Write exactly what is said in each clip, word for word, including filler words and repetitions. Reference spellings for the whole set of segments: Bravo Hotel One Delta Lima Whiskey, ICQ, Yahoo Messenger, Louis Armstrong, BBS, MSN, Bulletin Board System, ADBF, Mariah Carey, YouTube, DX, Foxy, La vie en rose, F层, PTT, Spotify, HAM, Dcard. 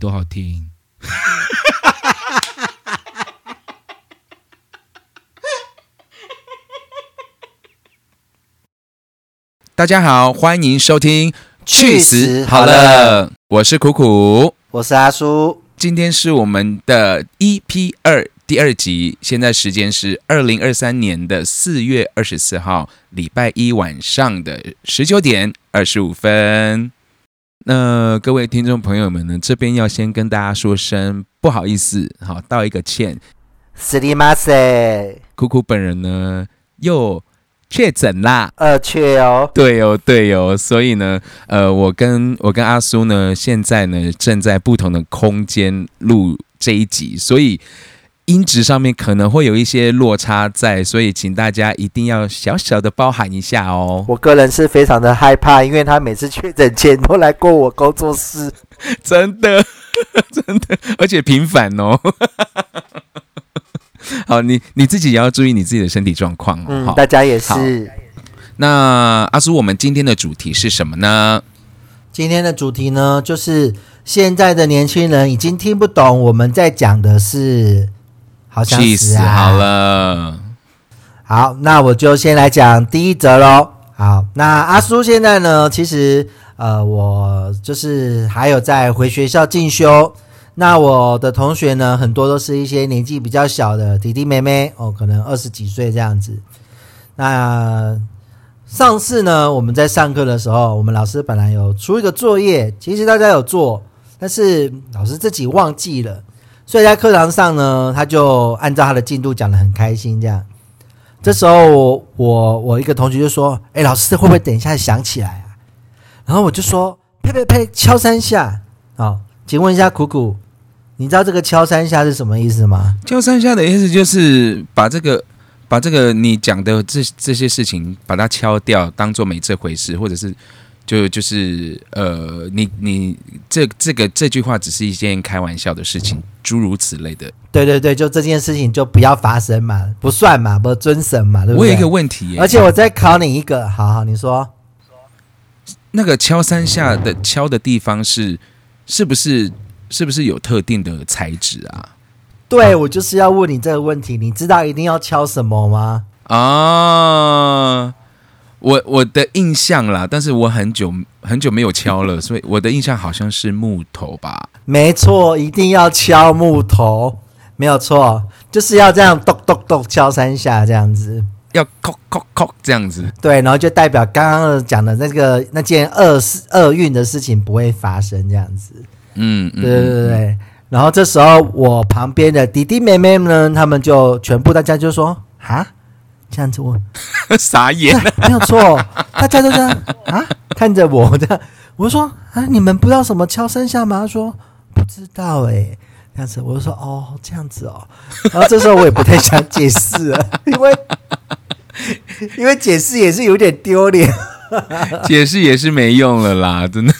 你多好听。大家好，欢迎收听去死好了，我是苦苦，我是阿叔，今天是我们的 E P 二第二集，现在时间是二零二三年的四月二十四号礼拜一晚上的十九点二十五分。那、呃、各位听众朋友们呢，这边要先跟大家说声不好意思，好道一个歉。すみません，苦苦本人呢又确诊啦，二确哦，对哦，对哦，所以呢，呃，我跟我跟阿苏呢，现在呢正在不同的空间录这一集，所以音质上面可能会有一些落差在，所以请大家一定要小小的包涵一下哦。我个人是非常的害怕，因为他每次确诊前都来过我工作室，真的真的，而且频繁哦。好，你你自己也要注意你自己的身体状况哦。嗯，好，大家也是。那阿叔，我们今天的主题是什么呢？今天的主题呢，就是现在的年轻人已经听不懂我们在讲的是，好像是啊。好了，好，那我就先来讲第一则咯。好，那阿叔现在呢，其实呃，我就是还有在回学校进修。那我的同学呢，很多都是一些年纪比较小的弟弟妹妹哦，可能二十几岁这样子。那上次呢，我们在上课的时候，我们老师本来有出一个作业，其实大家有做，但是老师自己忘记了，所以在课堂上呢，他就按照他的进度讲得很开心这样。这时候我我我一个同学就说：“哎，老师会不会等一下想起来啊？”然后我就说：“呸呸呸，敲三下啊、哦！”请问一下苦苦，你知道这个敲三下是什么意思吗？敲三下的意思就是把这个把这个你讲的 这, 这些事情把它敲掉，当作没这回事，或者是就就是呃，你你这这个这句话只是一件开玩笑的事情，诸如此类的。对对对，就这件事情就不要发生嘛，不算嘛，不遵守嘛，对不对？我有一个问题耶，而且我再考你一个，好好，你说那个敲三下的敲的地方是是不是？是不是有特定的材质啊？对，我就是要问你这个问题，你知道一定要敲什么吗？啊，我我的印象啦，但是我很久很久没有敲了，所以我的印象好像是木头吧。没错，一定要敲木头，没有错，就是要这样咚咚咚敲三下这样子，要叩叩叩这样子。对，然后就代表刚刚讲的那个那件厄厄运的事情不会发生这样子。嗯，对对对对、嗯、然后这时候我旁边的弟弟妹妹呢，他们就全部大家就说啊，这样子我傻眼了，没有错，大家都这样啊看着我的，我说啊，你们不知道什么敲三下吗？他说不知道哎、欸，这样子，我就说哦，这样子哦，然后这时候我也不太想解释了，因为因为解释也是有点丢脸，解释也是没用了啦，真的。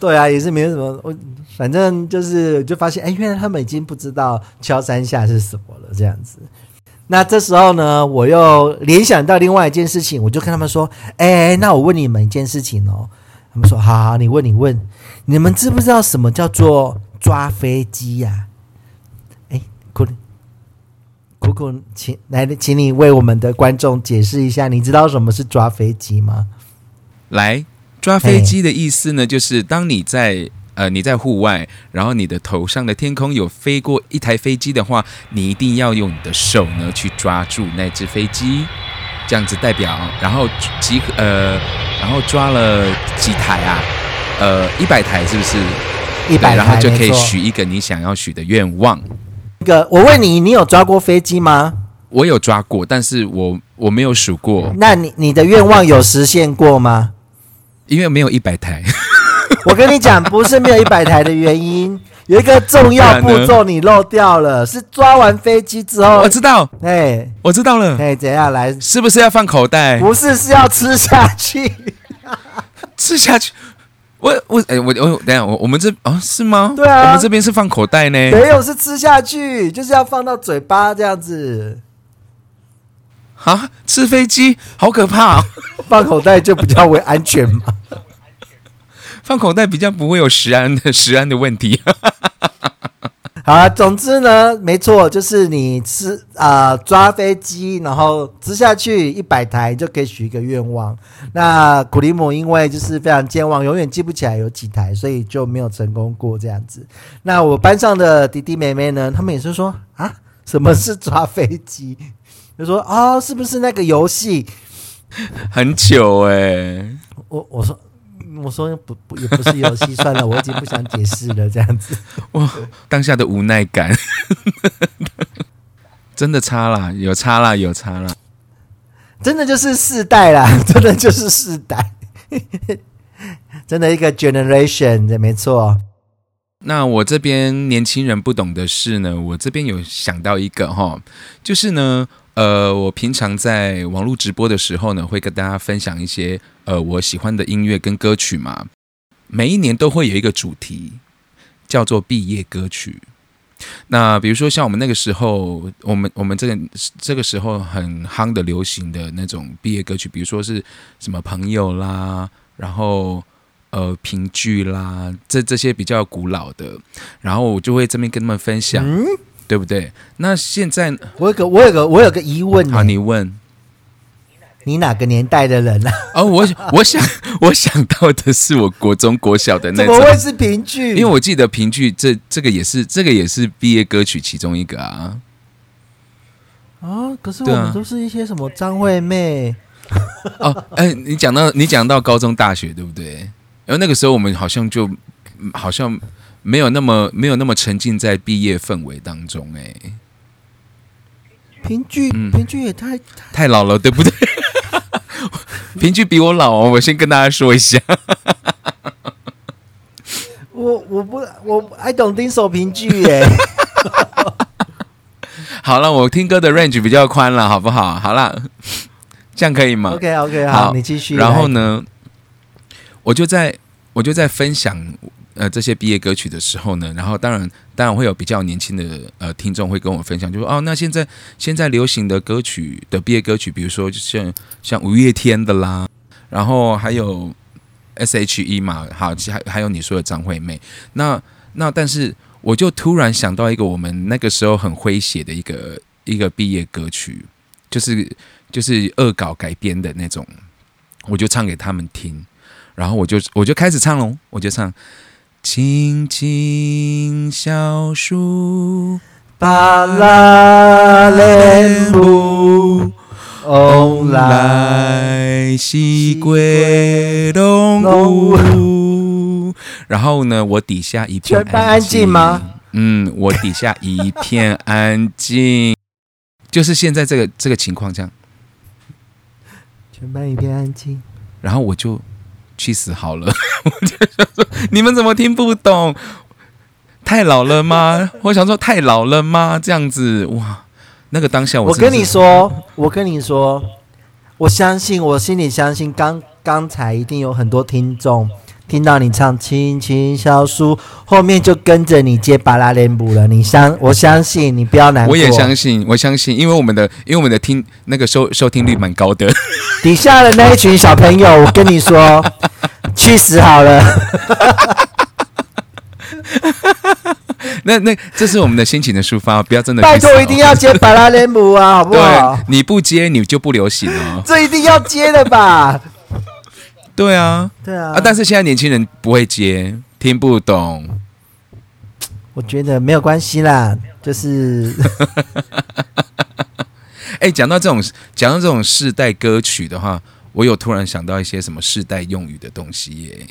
对啊，也是没有什么，我。反正就是就发现，哎，原来他们已经不知道敲三下是什么了，这样子。那这时候呢，我又联想到另外一件事情，我就跟他们说，哎，那我问你们一件事情哦。他们说，好好，你问你问，你们知不知道什么叫做抓飞机呀、啊？哎，苦苦苦，请来，请你为我们的观众解释一下，你知道什么是抓飞机吗？来，抓飞机的意思呢，就是当你在。呃，你在户外，然后你的头上的天空有飞过一台飞机的话，你一定要用你的手呢去抓住那只飞机，这样子代表。然后几呃，然后抓了几台啊？呃，一百台是不是？一百台，然后就可以许一个你想要许的愿望。那个，我问你，你有抓过飞机吗？我有抓过，但是我我没有数过。那你你的愿望有实现过吗？因为没有一百台。我跟你讲，不是没有一百台的原因，有一个重要步骤你漏掉了，是抓完飞机之后。我知道，哎，我知道了，哎，怎样来？是不是要放口袋？不是，是要吃下去，吃下去。我我哎我我等一下我我们这哦是吗？对啊，我们这边是放口袋呢。没有，是吃下去，就是要放到嘴巴这样子。啊，吃飞机好可怕、哦！放口袋就比较为安全嘛。放口袋比较不会有食安的食安的问题。好啦，总之呢，没错，就是你吃啊、呃、抓飞机，然后吃下去一百台就可以许一个愿望。那古里姆因为就是非常健忘，永远记不起来有几台，所以就没有成功过这样子。那我班上的弟弟妹妹呢，他们也是说啊，什么是抓飞机？就说啊、哦，是不是那个游戏？很久哎、欸，我我说。我说不不也不是游戏，算了，我已经不想解释了，这样子。哇，当下的无奈感，真的差啦，有差啦，有差啦，真的就是世代啦，真的就是世代，真的一个 generation， 没错。那我这边年轻人不懂的事呢，我这边有想到一个齁，就是呢。呃，我平常在网络直播的时候呢，会跟大家分享一些呃我喜欢的音乐跟歌曲嘛。每一年都会有一个主题，叫做毕业歌曲。那比如说像我们那个时候，我们我们这个这个时候很夯的流行的那种毕业歌曲，比如说是什么朋友啦，然后呃评剧啦，这这些比较古老的，然后我就会这边跟他们分享。嗯，对不对？那现在我有个我有个我有个疑问、欸，好，你问，你哪个年代的人啊？哦，我我想我想到的是我国中国小的那种，怎么会是评剧？因为我记得评剧这这个也是这个也是毕业歌曲其中一个啊。啊，可是我们都是一些什么张惠妹。哦，哎，你讲到你讲到高中大学对不对？然后那个时候我们好像就好像。没有那么没有那么沉浸在毕业氛围当中哎、欸，评剧评剧也太、嗯、太老了对不对？评剧比我老哦，我先跟大家说一下。我我不我 I don't think so 评剧耶。好了，我听歌的 range 比较宽了，好不好？好了，这样可以吗 ？OK OK 好，好你继续。然后呢，我就在我就在分享。呃，这些毕业歌曲的时候呢，然后当然当然会有比较年轻的呃听众会跟我分享，就说哦，那现在现在流行的歌曲的毕业歌曲，比如说像像五月天的啦，然后还有 S H E 嘛，好，还还有你说的张惠妹，那那但是我就突然想到一个我们那个时候很诙谐的一个一个毕业歌曲，就是就是恶搞改编的那种，我就唱给他们听，然后我就我就开始唱喽，我就唱。青青小树，巴拉莲雾，往来西归拢有。然后呢，我底下一片安静。全班安静吗？嗯，我底下一片安静，就是现在这个这个情况这样。全班一片安静。然后我就。去死好了！我就想说，你们怎么听不懂？太老了吗？我想说，太老了吗？这样子哇，那个当下我真的是，我跟你说，我跟你说，我相信，我心里相信，刚刚才一定有很多听众听到你唱《青青小树》，后面就跟着你接《巴拉莲舞》了。你相，我相信你，不要难过。我也相信，我相信，因为我们的，因为我们的听那个收收听率蛮高的。底下的那一群小朋友，我跟你说，去死好了！那那这是我们的心情的抒发，不要真的拜托一定要接巴拉莲舞啊，好不好？对，你不接你就不流行哦。这一定要接的吧？对啊，对啊，啊但是现在年轻人不会接，听不懂。我觉得没有关系啦，就是。哎、欸，讲到这种讲到这种世代歌曲的话，我有突然想到一些什么世代用语的东西耶。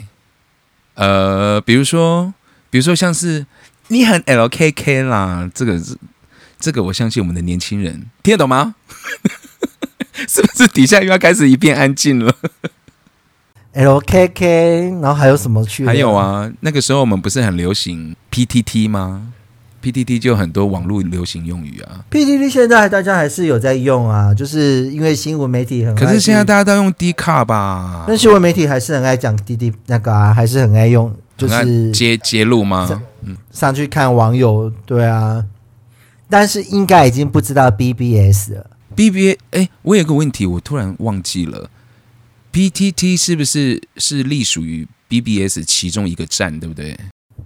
呃，比如说，比如说像是你很 L K K 啦，这个这个我相信我们的年轻人听得懂吗？是不是底下又要开始一片安静了？L K K， 然后还有什么去？还有啊，那个时候我们不是很流行 P T T 吗？P T T 就有很多网络流行用语啊 ，P T T 现在大家还是有在用啊，就是因为新闻媒体很爱。可是现在大家都用 D 卡吧？但新闻媒体还是很爱讲 D D 那个啊，还是很爱用，就是揭揭露吗？嗯，上去看网友，对啊，但是应该已经不知道 B B S 了。B B S， 哎、欸，我有个问题，我突然忘记了 ，P T T 是不是是隶属于 B B S 其中一个站，对不对？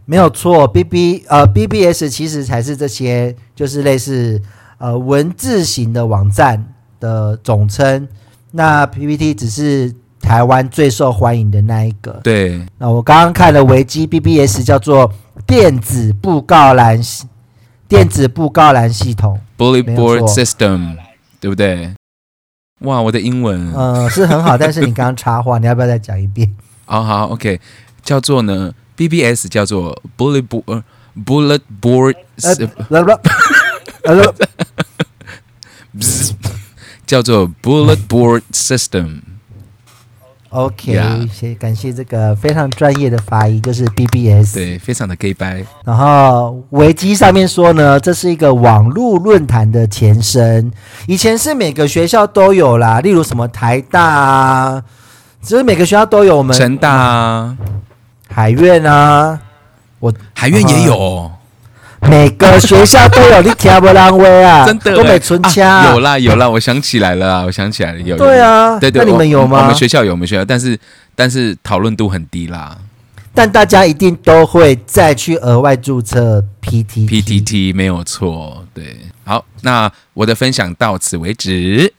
没有错 ，B B 呃 B B S 其实才是这些就是类似呃文字型的网站的总称。那 P P T 只是台湾最受欢迎的那一个。对。那我刚刚看了维基 ，B B S 叫做电子布告栏电子布告栏系统 ，Bulletin Board System， 对不对？哇，我的英文呃是很好，但是你刚刚插话，你要不要再讲一遍？好、oh, 好 ，OK， 叫做呢 ，B B S 叫做 Bullet Board Bullet Board， 叫做 Bullet Board System。OK，、yeah. 感谢这个非常专业的发音，就是 B B S， 对，非常的 gay bye。然后维基上面说呢，这是一个网络论坛的前身，以前是每个学校都有啦，例如什么台大啊，就是每个学校都有，我们成大啊、嗯、海院啊，我海院也有、哦嗯，每个学校都有，你听不浪威啊，真的，都没存枪、啊啊，有啦有啦，我想起来了啊，我想起来了，有，对啊，对 对, 對，那你们有吗？我们学校有，我们学校，但是但是讨论度很低啦，但大家一定都会再去额外注册 P T T， P T T 没有错，对，好，那我的分享到此为止。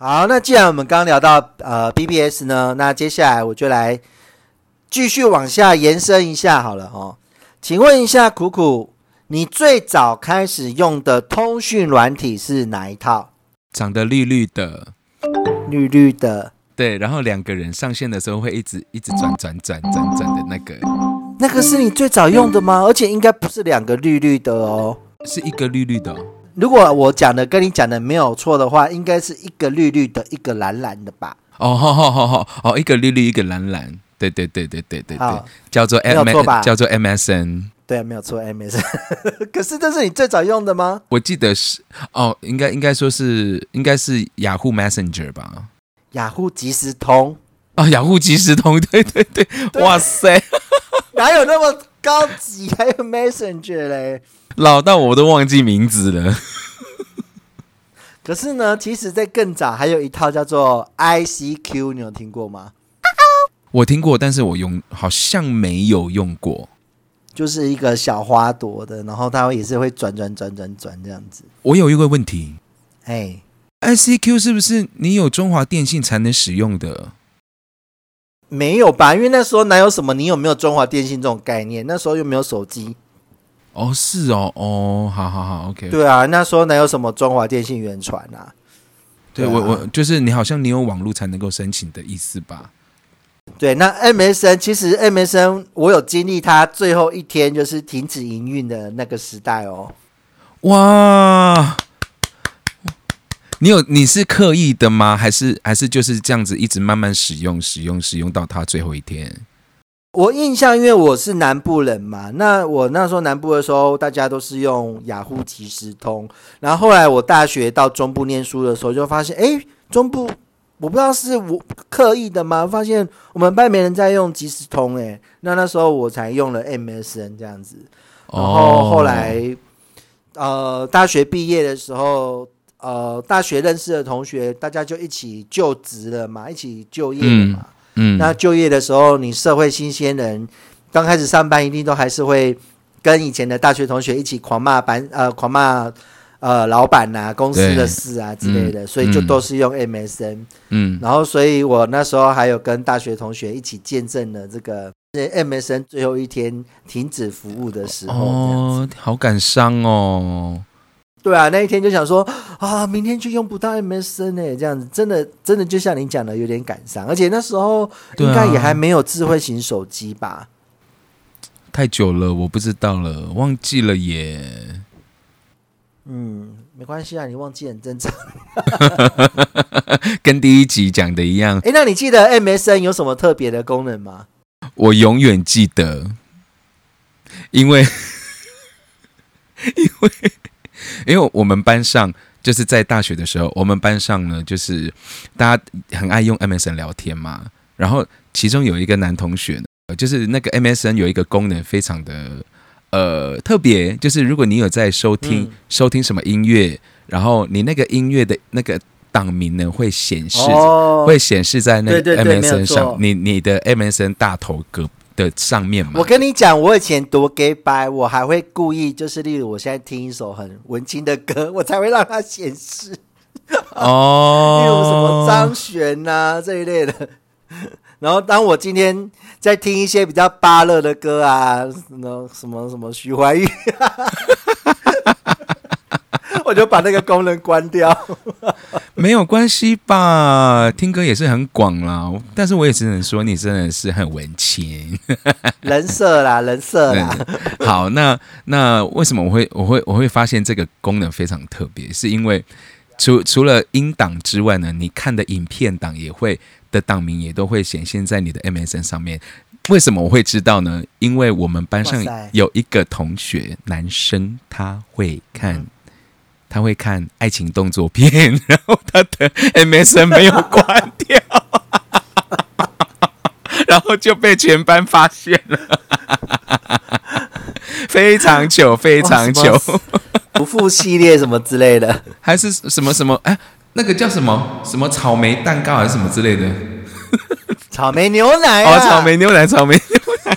好，那既然我们刚聊到呃 B B S 呢，那接下来我就来继续往下延伸一下好了哦。请问一下苦苦，你最早开始用的通讯软体是哪一套？长得绿绿的，绿绿的，对，然后两个人上线的时候会一直一直转转转转转的那个，那个是你最早用的吗？而且应该不是两个绿绿的哦，是一个绿绿的哦。如果我讲的跟你讲的没有错的话，应该是一个绿绿的，一个蓝蓝的吧？哦，好好好好哦，一个绿绿，一个蓝蓝，对对对对对对对，叫做 M S N， 叫做 M S N， 对，没有错 ，M S N 。可是这是你最早用的吗？我记得是哦，应该应该说是应该是 Yahoo Messenger 吧？雅虎即时通哦，雅虎即时通，对对 对, 对，哇塞，哪有那么高级？还有 Messenger 嘞？老到我都忘记名字了可是呢，其实在更早还有一套叫做 I C Q， 你有听过吗？我听过，但是我用好像没有用过，就是一个小花朵的，然后它也是会转转转转转这样子。我有一个问题，哎、hey ，I C Q 是不是你有中华电信才能使用的？没有吧，因为那时候哪有什么你有没有中华电信这种概念，那时候又没有手机。哦，是哦，哦，好好好 ，OK。对啊，那时候哪有什么中华电信原传啊？对，对啊、我我就是你好像你有网络才能够申请的意思吧？对，那 M S N 其实 M S N 我有经历它最后一天就是停止营运的那个时代哦。哇，你有你是刻意的吗？还是还是就是这样子一直慢慢使用使用使用到它最后一天？我印象，因为我是南部人嘛，那我那时候南部的时候，大家都是用雅虎即时通。然后后来我大学到中部念书的时候，就发现，哎，中部我不知道是我刻意的吗？发现我们班没人在用即时通，哎，那那时候我才用了 M S N 这样子。然后后来，呃，大学毕业的时候，呃，大学认识的同学，大家就一起就职了嘛，一起就业了嘛。嗯嗯、那就业的时候，你社会新鲜人刚开始上班，一定都还是会跟以前的大学同学一起狂骂班呃狂骂呃老板啊、公司的事啊之类的、嗯，所以就都是用 M S N。嗯，然后所以我那时候还有跟大学同学一起见证了这个 M S N 最后一天停止服务的时候。哦，好感伤哦。对啊，那一天就想说啊，明天就用不到 M S N 呢、欸，这样子真的真的就像你讲的有点感伤，而且那时候应该也还没有智慧型手机吧、啊？太久了，我不知道了，忘记了耶。嗯，没关系啊，你忘记很正常。跟第一集讲的一样。哎，那你记得 M S N 有什么特别的功能吗？我永远记得，因为因为。因为我们班上就是在大学的时候，我们班上呢就是大家很爱用 M S N 聊天嘛，然后其中有一个男同学，就是那个 M S N 有一个功能非常的呃特别，就是如果你有在收听、嗯、收听什么音乐，然后你那个音乐的那个档名呢会显示、哦、会显示在那个 M S N 上，对对对，你你的 M S N 大头格的上面嘛。我跟你讲，我以前多 gay bye， 我还会故意就是例如我现在听一首很文青的歌，我才会让它显示哦，例如什么张悬啊这一类的。然后当我今天在听一些比较芭乐的歌啊，什么什么徐怀钰、啊、我就把那个功能关掉。没有关系吧，听歌也是很广啦，但是我也只能说你真的是很文青。人设啦，人设啦。好，那那为什么我会我会我会发现这个功能非常特别，是因为除除了音档之外呢，你看的影片档也会的档名也都会显现在你的 M S N 上面。为什么我会知道呢？因为我们班上有一个同学，男生，他会看、嗯、他会看爱情动作片，然后他的 M S N 没有关掉，然后就被全班发现了，非常久，非常久，不负系列什么之类的，还是什么什么哎。那个叫什么什么草莓蛋糕还是什么之类的，草莓牛奶啊、哦、草莓牛奶草莓牛奶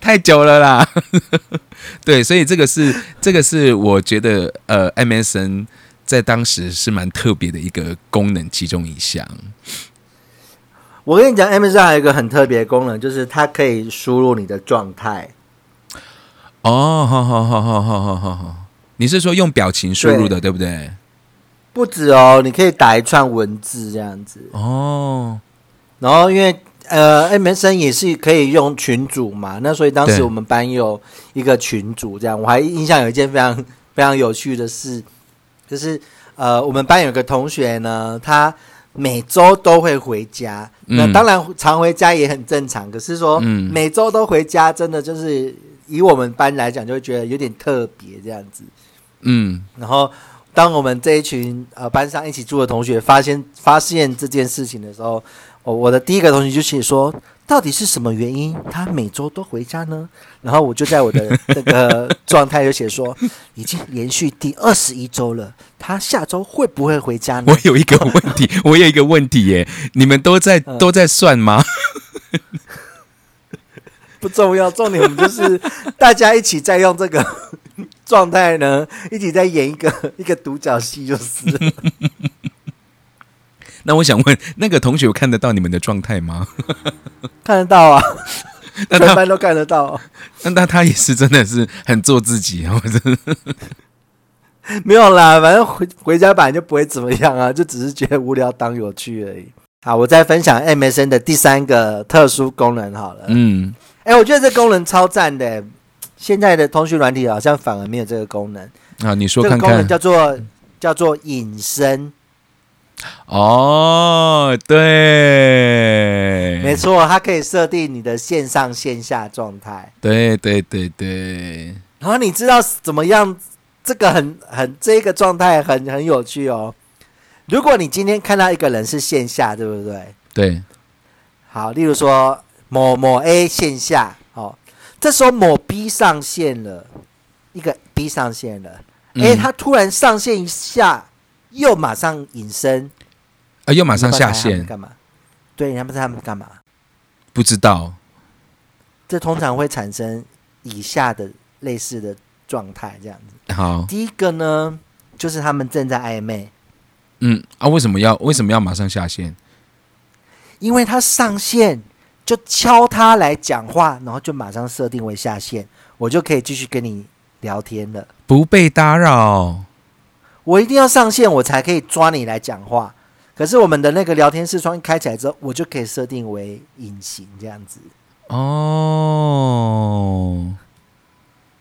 太久了啦。对，所以这个是这个是我觉得呃 M S N 在当时是蛮特别的一个功能其中一项。我跟你讲 M S N 还有一个很特别的功能，就是它可以输入你的状态。哦，好好好好好好好，你是说用表情输入的 对, 对不对？不止哦，你可以打一串文字这样子哦。然后因为呃 M S N 也是可以用群组嘛，那所以当时我们班有一个群组这样。我还印象有一件非常非常有趣的事，就是呃我们班有个同学呢，他每周都会回家、嗯、那当然常回家也很正常，可是说每周都回家真的就是以我们班来讲就会觉得有点特别这样子。嗯，然后当我们这一群、呃、班上一起住的同学发现发现这件事情的时候、哦、我的第一个同学就写说到底是什么原因他每周都回家呢？然后我就在我的那个状态就写说已经连续第二十一周了，他下周会不会回家呢？我有一个问题我有一个问题耶，你们都在、嗯、都在算吗？不重要，重点我们就是大家一起在用这个状态呢，一起在演一个一个独角戏就是了。那我想问，那个同学有看得到你们的状态吗？看得到啊，全班都看得到、啊。那 他, 他也是真的是很做自己啊，没有啦，反正 回, 回家本来就不会怎么样啊，就只是觉得无聊当有趣而已。好，我再分享 M S N 的第三个特殊功能好了。嗯，哎、欸，我觉得这功能超赞的、欸。现在的通讯软体好像反而没有这个功能啊！你说看看，这个功能叫做叫做隐身。哦，对，没错，它可以设定你的线上线下状态。对对对对。然后你知道怎么样？这个很很这个状态很很有趣哦。如果你今天看到一个人是线下，对不对？对。好，例如说某某 A 线下，哦。这时候某 B 上线了，一个 B 上线了，哎、嗯，他突然上线一下，又马上隐身，啊，又马上下线，干嘛？对，你不知道他们干嘛？不知道。这通常会产生以下的类似的状态，这样子。好，第一个呢，就是他们正在暧昧。嗯啊，为什么要为什么要马上下线？因为他上线。就敲他来讲话，然后就马上设定为下线，我就可以继续跟你聊天了，不被打扰。我一定要上线，我才可以抓你来讲话。可是我们的那个聊天视窗一开起来之后，我就可以设定为隐形这样子。哦，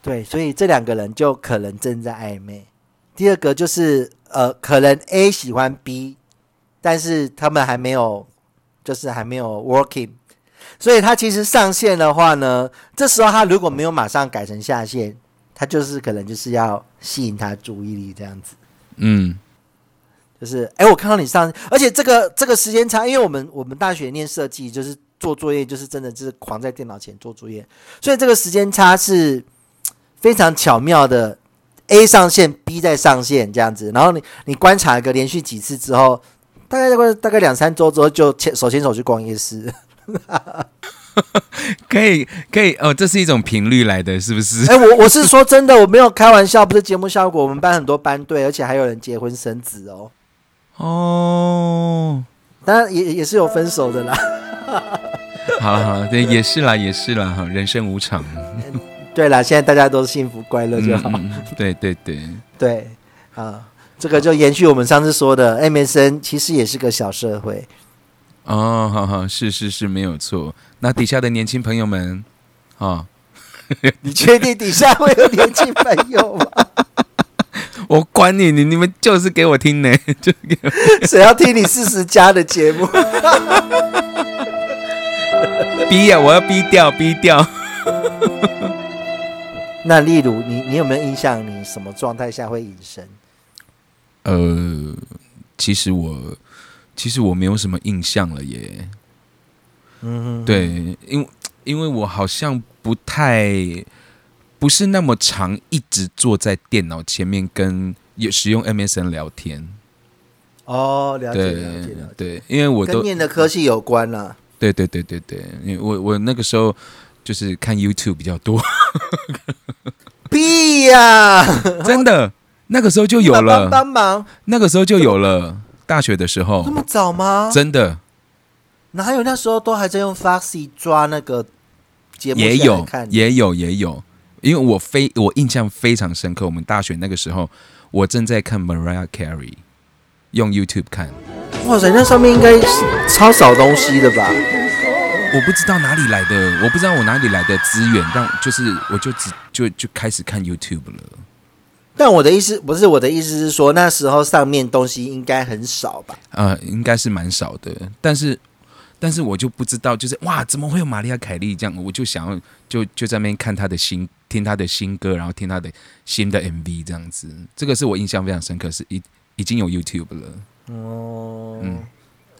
对，所以这两个人就可能正在暧昧。第二个就是呃，可能 A 喜欢 B， 但是他们还没有，就是还没有 working。所以他其实上线的话呢，这时候他如果没有马上改成下线，他就是可能就是要吸引他注意力这样子。嗯，就是哎，我看到你上，而且这个这个时间差，因为我们我们大学念设计，就是做作业，就是真的就是狂在电脑前做作业，所以这个时间差是非常巧妙的。A 上线 B 再上线这样子，然后你你观察个连续几次之后，大概大概两三周之后就牵手牵手去逛夜市。可以可以哦，这是一种频率来的，是不是？哎、欸，我我是说真的，我没有开玩笑，不是节目效果。我们班很多班队，而且还有人结婚生子哦。哦，当然也也是有分手的啦。好了好了，对，也是啦也是啦，人生无常。对啦，现在大家都幸福快乐就好。嗯嗯、对对对对啊、呃，这个就延续我们上次说的 M S N， 其实也是个小社会。哦，好好，是是是，没有错。那底下的年轻朋友们，哦，你确定底下会有年轻朋友吗？我管你，你你们就是给我听呢，就给我听。谁要听你四十加的节目？逼呀、啊！我要逼掉，逼掉。那例如你，你有没有印象？你什么状态下会隐身？呃，其实我。其实我没有什么印象了耶，嗯，对，因为因为我好像不太不是那么常一直坐在电脑前面跟也使用 M S N 聊天。哦，了解了解了解，对，因为我都跟念的科系有关啦、啊。对对对对对，因为我我那个时候就是看 YouTube 比较多。屁呀、啊！真的，那个时候就有了，帮忙，那个时候就有了。大学的时候，那么早吗？真的，哪有那时候都还在用 Foxy 抓那个节目线来看？也有，也有，也有。因为我非我印象非常深刻，我们大学那个时候，我正在看 Mariah Carey， 用 YouTube 看。哇塞，那上面应该超少东西的吧？我不知道哪里来的，我不知道我哪里来的资源，但就是我就只就就开始看 YouTube 了。但我的意思不是我的意思是说，那时候上面东西应该很少吧？呃，应该是蛮少的，但是，但是我就不知道，就是哇，怎么会有玛丽亚凯莉这样？我就想要就就在那边看她的新，听她的新歌，然后听她的新的 M V 这样子。这个是我印象非常深刻，是已已经有 YouTube 了。哦，嗯，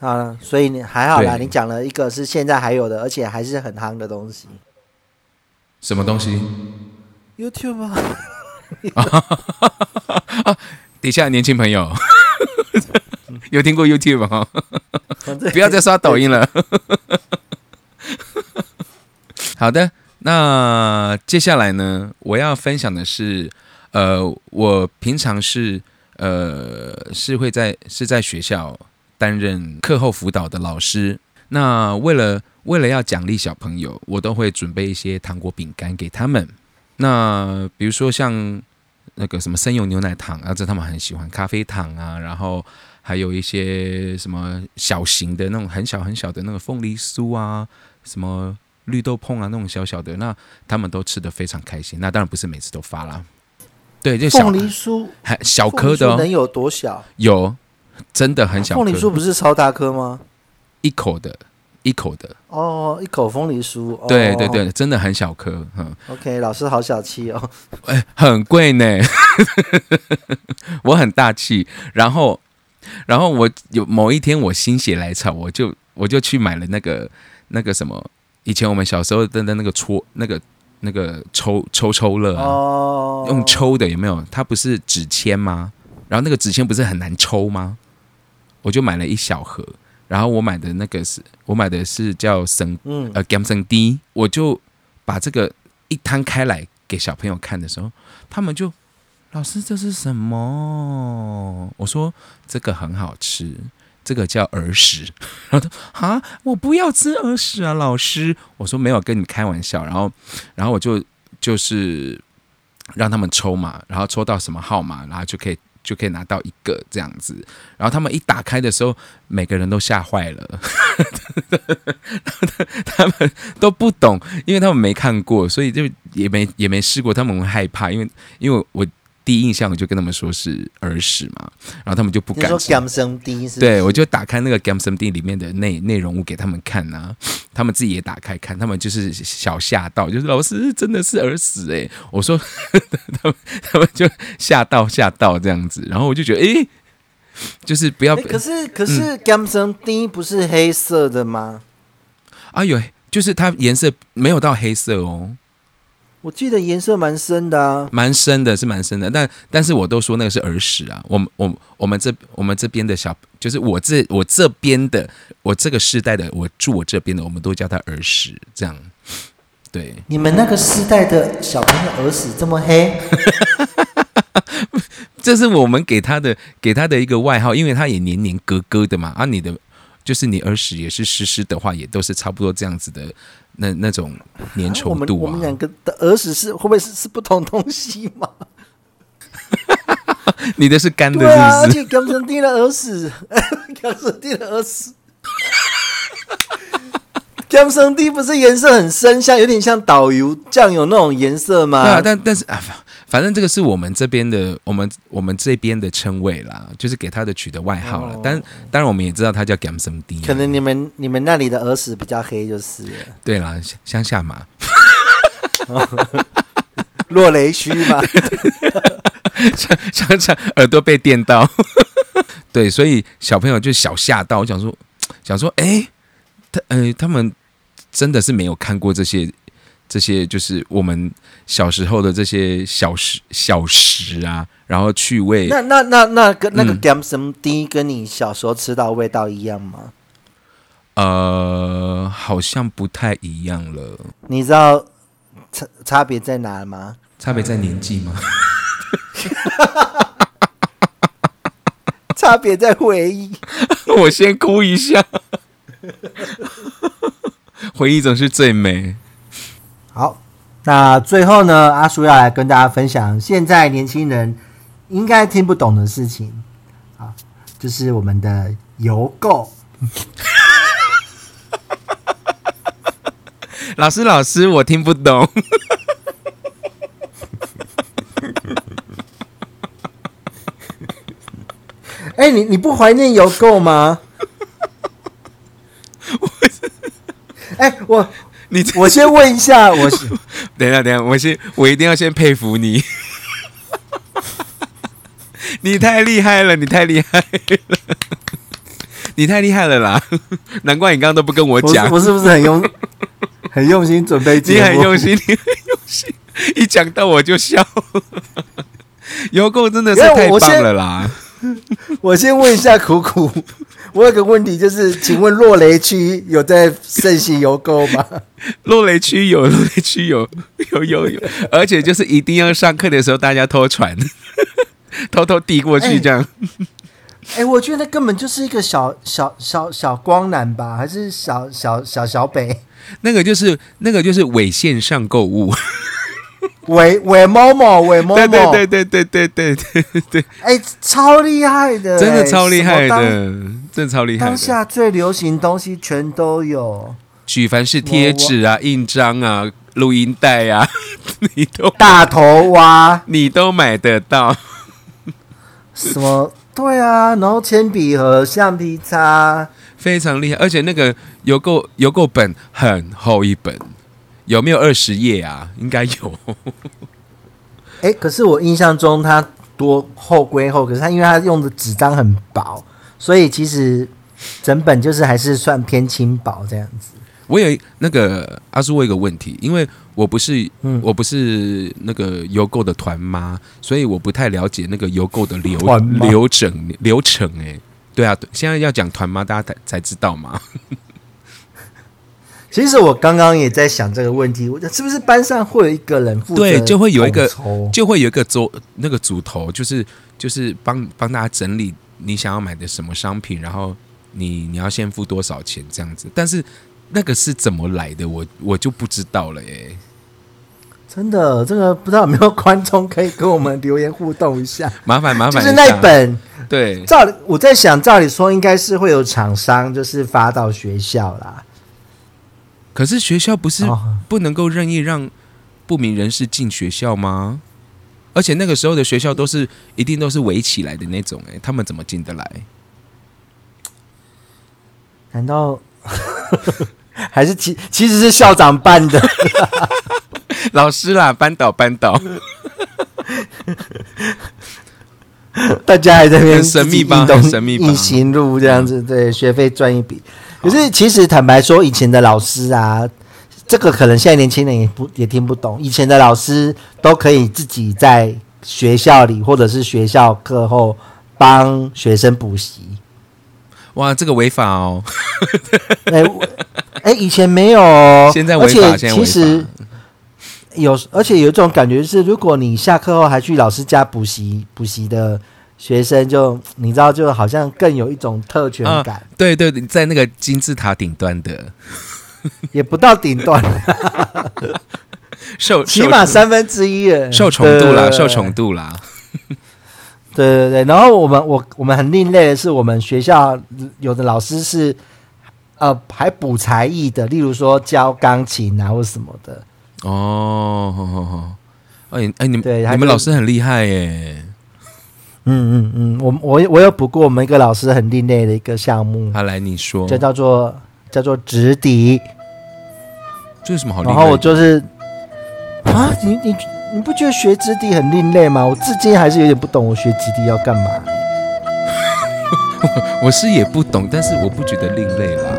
好了，所以你还好啦，你讲了一个是现在还有的，而且还是很夯的东西。什么东西 ？YouTube 啊。啊、底下的年轻朋友有听过 YouTube 吗？不要再刷抖音了。好的，那接下来呢，我要分享的是，呃，我平常是呃是会在是在学校担任课后辅导的老师。那为了为了要奖励小朋友，我都会准备一些糖果饼干给他们。那比如说像那个什么生用牛奶糖啊，这他们很喜欢，咖啡糖啊，然后还有一些什么小型的那种很小很小的那个凤梨酥啊，什么绿豆椪啊，那种小小的，那他们都吃得非常开心。那当然不是每次都发啦，对，就凤梨酥还小颗的、哦、凤梨酥能有多小？有，真的很小颗。凤梨酥不是超大颗吗？一口的。一口的哦，一口凤梨酥、哦，对对对，真的很小颗。嗯、OK， 老师好小气哦，欸、很贵呢，我很大气。然后，然后我有某一天我心血来潮，我就我就去买了那个那个什么，以前我们小时候的那个戳那个那个抽抽抽乐啊、哦，用抽的有没有？它不是纸签吗？然后那个纸签不是很难抽吗？我就买了一小盒。然后我买的那个是，我买的是叫生呃 g a m s n D， 我就把这个一摊开来给小朋友看的时候，他们就老师这是什么？我说这个很好吃，这个叫儿食。然后他啊，我不要吃儿食啊，老师。我说没有跟你开玩笑。然后，然后我就就是让他们抽嘛，然后抽到什么号码，然后就可以。就可以拿到一个这样子，然后他们一打开的时候，每个人都吓坏了，他们都不懂，因为他们没看过，所以就也没也没试过，他们很害怕，因为因为我第一印象我就跟他们说是儿时嘛，然后他们就不敢。你说 Gamsomdi 是？对，我就打开那个 Gamsomdi 里面的内内容物给他们看啊，他们自己也打开看，他们就是小吓到，就是老师真的是儿时哎、欸，我说他们他们就吓到吓到这样子，然后我就觉得哎、欸，就是不要。欸、可是可是 Gamsomdi 不是黑色的吗？哎呦，就是它颜色没有到黑色哦。我记得颜色蛮深的啊，蛮深的是蛮深的，但但是我都说那个是儿时啊，我们我们我们这我们这边的小，就是我这我这边的，我这个世代的，我住我这边的，我们都叫他儿时，这样。对，你们那个世代的小朋友儿时这么黑，这是我们给他的给他的一个外号，因为他也黏黏咯咯的嘛，啊，你的就是你儿时也是湿湿的话，也都是差不多这样子的。那, 那种粘稠度啊，啊我们两个的儿时是会不会 是, 是不同东西嘛？你的是干的，是不是？对啊，而且甘生丁的儿时，甘生丁的儿时，甘生丁不是颜色很深，像有点像导游酱油那种颜色吗？啊，但但是、啊、反正这个是我们这边的，我们我们这边的称谓啦，就是给他的取的外号了。但、哦、当然我们也知道他叫甘生丁，可能你们你们那里的儿时比较黑，就是了。对啦，乡下嘛，落雷区嘛，常常耳朵被电到，对，所以小朋友就小吓到，我想说想说，哎、欸。呃、他们真的是没有看过这些这些就是我们小时候的这些小时小食啊，然后趣味。那那那那个那个甘生丁跟你小时候吃到的味道一样吗？呃，好像不太一样了。你知道差差别在哪吗？差别在年纪吗？差别在回忆。我先哭一下。回忆总是最美。好，那最后呢，阿叔要来跟大家分享现在年轻人应该听不懂的事情啊，就是我们的邮购。老师，老师，我听不懂。哎、欸，你你不怀念邮购吗？哎、欸，我你我先问一下，我等一下等一下，我先我一定要先佩服你，你太厉害了，你太厉害了，你太厉害了啦！难怪你刚刚都不跟我讲，我是不是很用很用心准备节目？你很用心，你很用心，一讲到我就笑。邮购真的是太棒了啦！我先问一下苦苦，我有个问题就是，请问落雷区有在盛行邮购吗？落雷区有，落雷区有，有有有，而且就是一定要上课的时候大家偷传，偷偷递过去这样。哎、欸欸，我觉得根本就是一个小小小小光南吧，还是小小小小北？那个就是那个就是伪线上购物。伪伪某某伪某某，对对对对对对对对，哎、欸，超厉害的、欸，真的超厉害的，真的超厉害的。当下最流行东西全都有，举凡是贴纸啊、印章啊、录音带啊，你都大头蛙，你都买得到。什么？对啊，然后铅笔盒、橡皮擦，非常厉害。而且那个邮购邮购本很厚一本。有没有二十页啊？应该有。哎、欸，可是我印象中它多厚归厚，可是它因为它用的纸张很薄，所以其实整本就是还是算偏轻薄这样子。我有那个阿叔，我有一个问题，因为我不是、嗯、我不是那个邮购的团妈，所以我不太了解那个邮购的流流程流程、欸。对啊，现在要讲团妈，大家才知道嘛。其实我刚刚也在想这个问题，我是不是班上会有一个人负责？对，就会有一个，就会有一个组那个组头，就是就是帮帮大家整理你想要买的什么商品，然后你你要先付多少钱这样子。但是那个是怎么来的，我我就不知道了耶。真的，这个不知道有没有观众可以跟我们留言互动一下，麻烦麻烦。就是那本，对，照我在想，照理说应该是会有厂商就是发到学校啦。可是学校不是不能够任意让不明人士进学校吗？而且那个时候的学校都是一定都是围起来的那种、欸，哎，他们怎么进得来？难道还是 其, 其实是校长办的？老师啦，班导班导，大家还在那边神秘吧，很神秘吧，隐形路这样子，对，学费赚一笔。可是其实坦白说，以前的老师啊，这个可能现在年轻人也不也听不懂，以前的老师都可以自己在学校里或者是学校课后帮学生补习。哇，这个违法哦！哎、欸欸、以前没有、哦，现在违法，而且其实有，而且有一种感觉是，如果你下课后还去老师家补习，补习的学生就你知道，就好像更有一种特权感。啊、对对，在那个金字塔顶端的，也不到顶端，起码三分之一了，受宠度啦，受宠度啦。对对对，然后我们我我们很另类的是，我们学校有的老师是，呃，还补才艺的，例如说教钢琴啊或什么的。哦，好好好，哎哎，你们你们老师很厉害耶。嗯嗯嗯，我我我有补过我们一个老师很另类的一个项目。好、啊，来你说，这叫做叫做直笛。这有什么好厉害的？然后我就是啊，你你。你不觉得学直笛很另类吗？我至今还是有点不懂，我学直笛要干嘛？我是也不懂，但是我不觉得另类啦。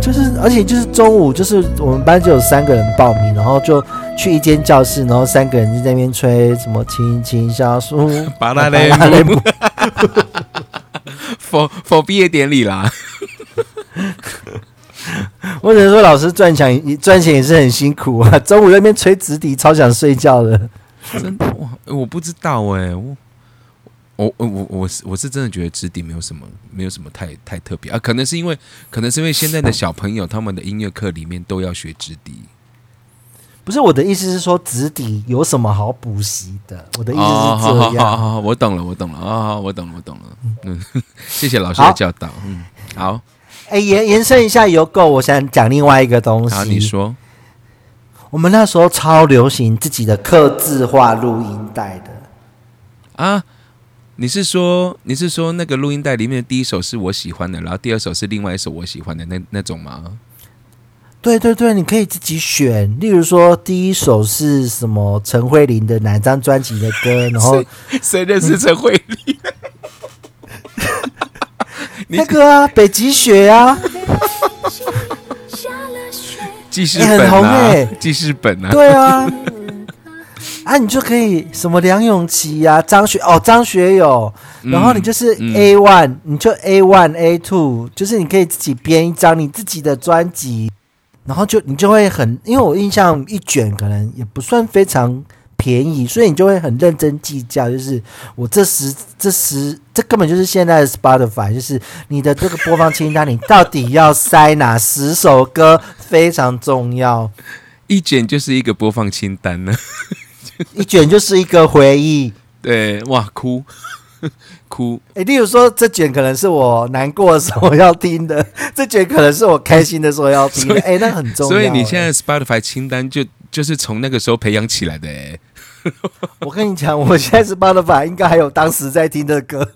就是，而且就是中午，就是我们班就有三个人报名，然后就去一间教室，然后三个人就在那边吹什么琴琴小书，巴拉雷姆，否否毕业典礼啦。我只能说，老师赚钱赚钱也是很辛苦啊。中午在那边吹直笛，超想睡觉的。真的，我我不知道哎、欸，我我我我是我是真的觉得直笛没有什么没有什么太太特别啊。可能是因为可能是因为现在的小朋友他们的音乐课里面都要学直笛。不是我的意思是说直笛有什么好补习的？我的意思是这样。好好好好，我懂了，我懂了啊，我懂了，我懂了。嗯，谢谢老师的教导。嗯，好。哎、欸，延延伸一下邮购，我想讲另外一个东西。好，你说。我们那时候超流行自己的客制化录音带的。啊，你是说你是说那个录音带里面的第一首是我喜欢的，然后第二首是另外一首我喜欢的那那种吗？对对对，你可以自己选。例如说，第一首是什么？陈慧琳的哪张专辑的歌？然后谁认识陈慧琳？那个啊，北极雪啊，记事本啊，记事本啊，对啊，啊，你就可以什么梁咏琪啊，张学哦，张学友，然后你就是 A 一、嗯、你就 A 一 A 二，就是你可以自己编一张你自己的专辑，然后就你就会很，因为我印象一卷可能也不算非常便宜，所以你就会很认真计较，就是我这十这十这根本就是现在的 Spotify， 就是你的这个播放清单，你到底要塞哪十首歌非常重要。一卷就是一个播放清单呢，一卷就是一个回忆。对，哇，哭哭。哎、欸，例如说这卷可能是我难过的时候要听的，这卷可能是我开心的时候要听的。哎、欸，那很重要。所以你现在 Spotify 清单就就是从那个时候培养起来的、欸。我跟你讲，我现在是Spotify应该还有当时在听的歌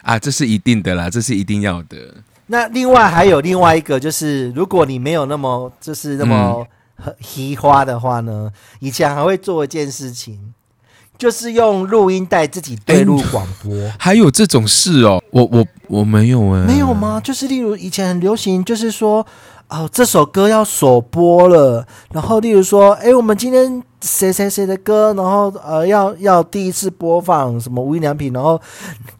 啊，这是一定的啦，这是一定要的。那另外还有另外一个，就是如果你没有那么就是那么嘻花的话呢，以前还会做一件事情，就是用录音带自己对录广播、欸。还有这种事哦，我我我没有哎、欸，没有吗？就是例如以前很流行，就是说。哦，这首歌要首播了，然后例如说，哎，我们今天谁谁谁的歌，然后呃，要要第一次播放什么无印良品，然后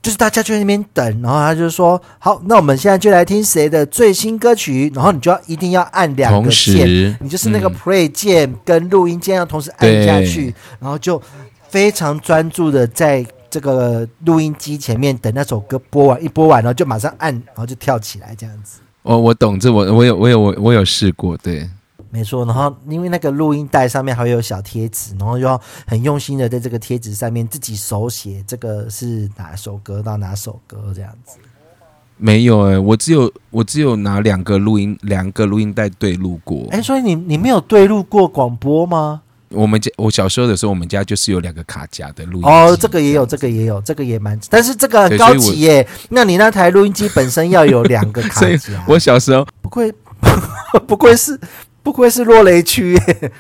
就是大家就在那边等，然后他就说，好，那我们现在就来听谁的最新歌曲，然后你就要一定要按两个键，你就是那个 play 键跟录音键要同时按下去，然后就非常专注的在这个录音机前面等那首歌播完，一播完然后就马上按，然后就跳起来这样子。我、哦、我懂这我我有我有我有试过，对，没错。然后因为那个录音带上面还有小贴纸，然后就要很用心的在这个贴纸上面自己手写这个是哪首歌到哪首歌这样子。没有哎、欸，我只有我只有拿两个录音两个录音带对录过。哎、欸，所以你你没有对录过广播吗？我们家我小时候的时候，我们家就是有两个卡夹的录音机。哦，这个也有，这个也有，这个也蛮，但是这个很高级耶。那你那台录音机本身要有两个卡夹。所以我小时候不愧不愧是不愧是落雷区耶，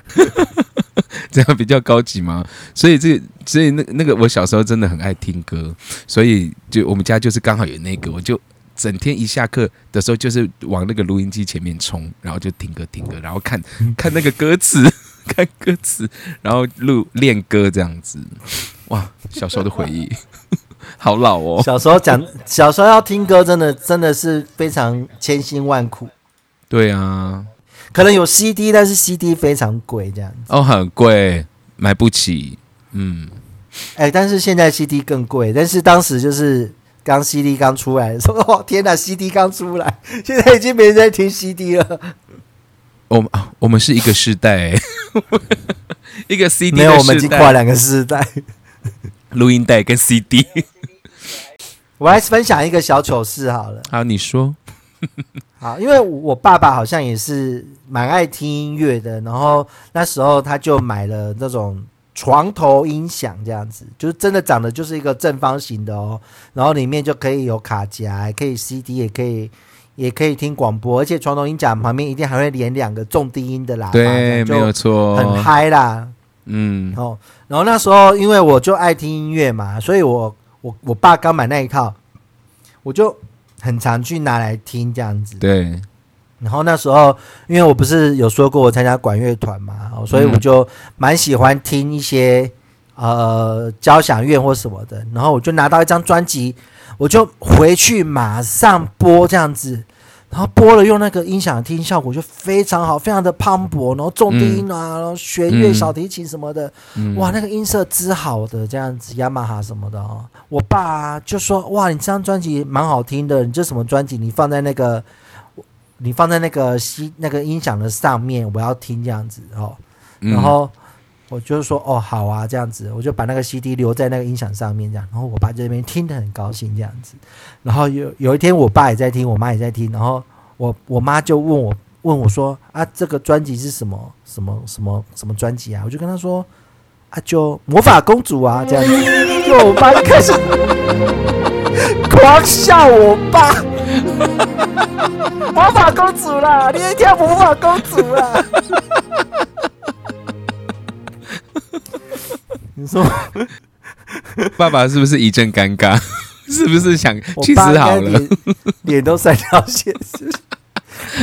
这样比较高级吗？所以这所以那那个我小时候真的很爱听歌，所以就我们家就是刚好有那个，我就整天一下课的时候就是往那个录音机前面冲，然后就听歌听歌，然后看看那个歌词看歌词，然后录练歌这样子。哇，小时候的回忆好老哦。小时候讲小时候要听歌真的真的是非常千辛万苦。对啊，可能有 C D， 但是 C D 非常贵这样子。哦，很贵，买不起。嗯，欸，但是现在 C D 更贵，但是当时就是刚 C D 刚出来的时候，哇，天哪 ，C D 刚出来，现在已经没人在听 C D 了。我们我们是一个世代，欸，一个 C D 的世代，没有，我们已经跨两个世代，录音带跟 C D。我来分享一个小糗事好了。好，你说。好，因为我爸爸好像也是蛮爱听音乐的，然后那时候他就买了那种床头音响，这样子就是真的长得就是一个正方形的哦，然后里面就可以有卡夹，也可以 C D， 也可以也可以听广播，而且床头音响旁边一定还会连两个重低音的喇叭，对，没有错，很嗨啦。嗯，哦，然后那时候因为我就爱听音乐嘛，所以我我我爸刚买那一套，我就很常去拿来听这样子。对，然后那时候因为我不是有说过我参加管乐团嘛，所以我就蛮喜欢听一些呃交响乐或什么的，然后我就拿到一张专辑，我就回去马上播这样子，然后播了用那个音响听，效果就非常好，非常的磅礴，然后重低音啊，嗯，然后弦乐，嗯，小提琴什么的，嗯，哇，那个音色之好的这样子，雅马哈什么的哦。我爸，啊，就说，哇，你这张专辑蛮好听的，你这什么专辑？你放在那个，你放在那个西那个音响的上面，我要听这样子哦。然后我就说，哦，好啊，这样子，我就把那个 C D 留在那个音响上面这样。然后我爸在那边听得很高兴这样子。然后有有一天，我爸也在听，我妈也在听。然后我我妈就问我问我说啊，这个专辑是什么什么什么什么专辑啊？我就跟她说啊，就魔法公主啊这样子。就我爸就开始狂笑我爸，魔法公主啦，你在跳魔法公主啦。你说爸爸是不是一阵尴尬？是不是想去死好了？脸都塞到血丝。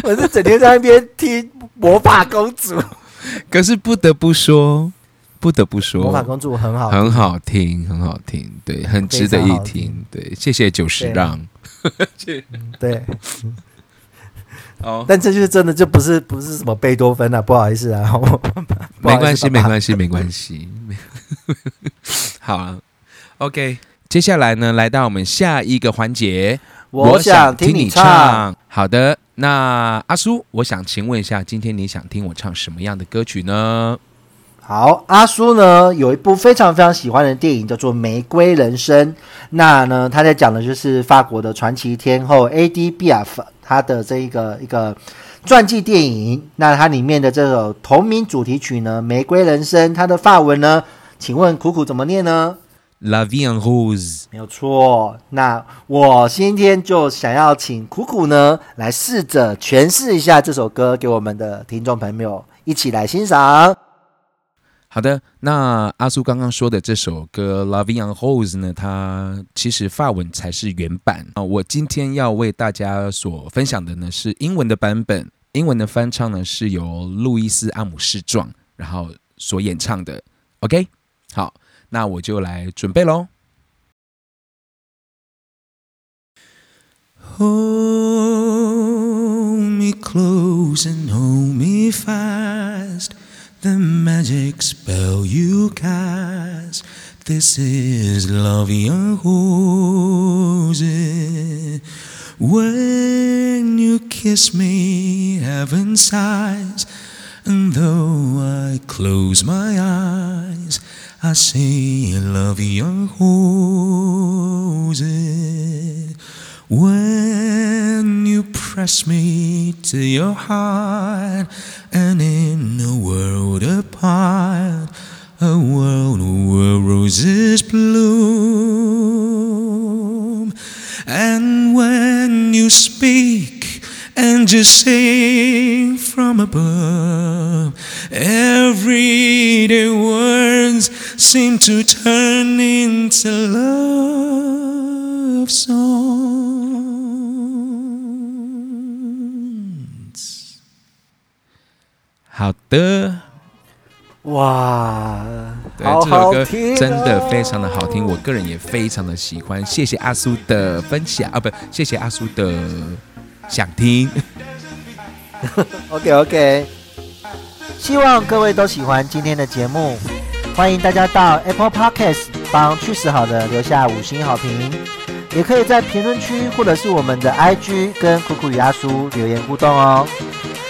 我是整天在那边听魔法公主。可是不得不说，不得不说，魔法公主很好，很好听，很好听，对，很值得一听，对，谢谢九十让。对。对但这就是真的，就不是不是什么贝多芬啊，不好意思啊，没关系，没关系，没关系。好啊 ，OK， 接下来呢，来到我们下一个环节，我想听你唱。好的，那阿叔，我想请问一下，今天你想听我唱什么样的歌曲呢？好，阿叔呢有一部非常非常喜欢的电影叫做《玫瑰人生》，那呢他在讲的就是法国的传奇天后 A D B F 他的这一个一个传记电影。那它里面的这首同名主题曲呢《玫瑰人生》，它的法文呢，请问苦苦怎么念呢？ La vie en rose， 没有错。那我今天就想要请苦苦呢来试着诠释一下这首歌给我们的听众朋友一起来欣赏。好的，那阿苏刚刚说的这首歌《La vie en rose》呢，它其实法文才是原版。我今天要为大家所分享的呢是英文的版本，英文的翻唱呢是由路易斯·阿姆士壮然后所演唱的。OK， 好，那我就来准备喽。Hold me close and hold me fast.The magic spell you cast. This is La vie en rose. When you kiss me, heaven sighs. And though I close my eyes, I say La vie en rose. When you press me to your heart, and in a world apart, a world where roses bloom. And when you speak and you sing from above, everyday words seem to turn into love songs. 好的。哇，对，好好听哦，这首歌真的非常的好听，我个人也非常的喜欢。谢谢阿苏的分享啊，不，谢谢阿苏的想听。OK OK， 希望各位都喜欢今天的节目，欢迎大家到 Apple Podcast 帮去死好的留下五星好评，也可以在评论区或者是我们的 I G 跟酷酷与阿苏留言互动哦。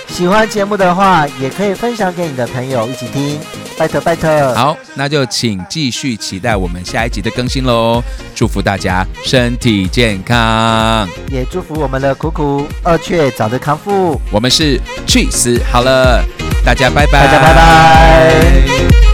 喜欢节目的话，也可以分享给你的朋友一起听，拜托拜托。好，那就请继续期待我们下一集的更新咯，祝福大家身体健康，也祝福我们的苦苦二雀早日康复。我们是去死好了，大家拜拜，大家拜拜。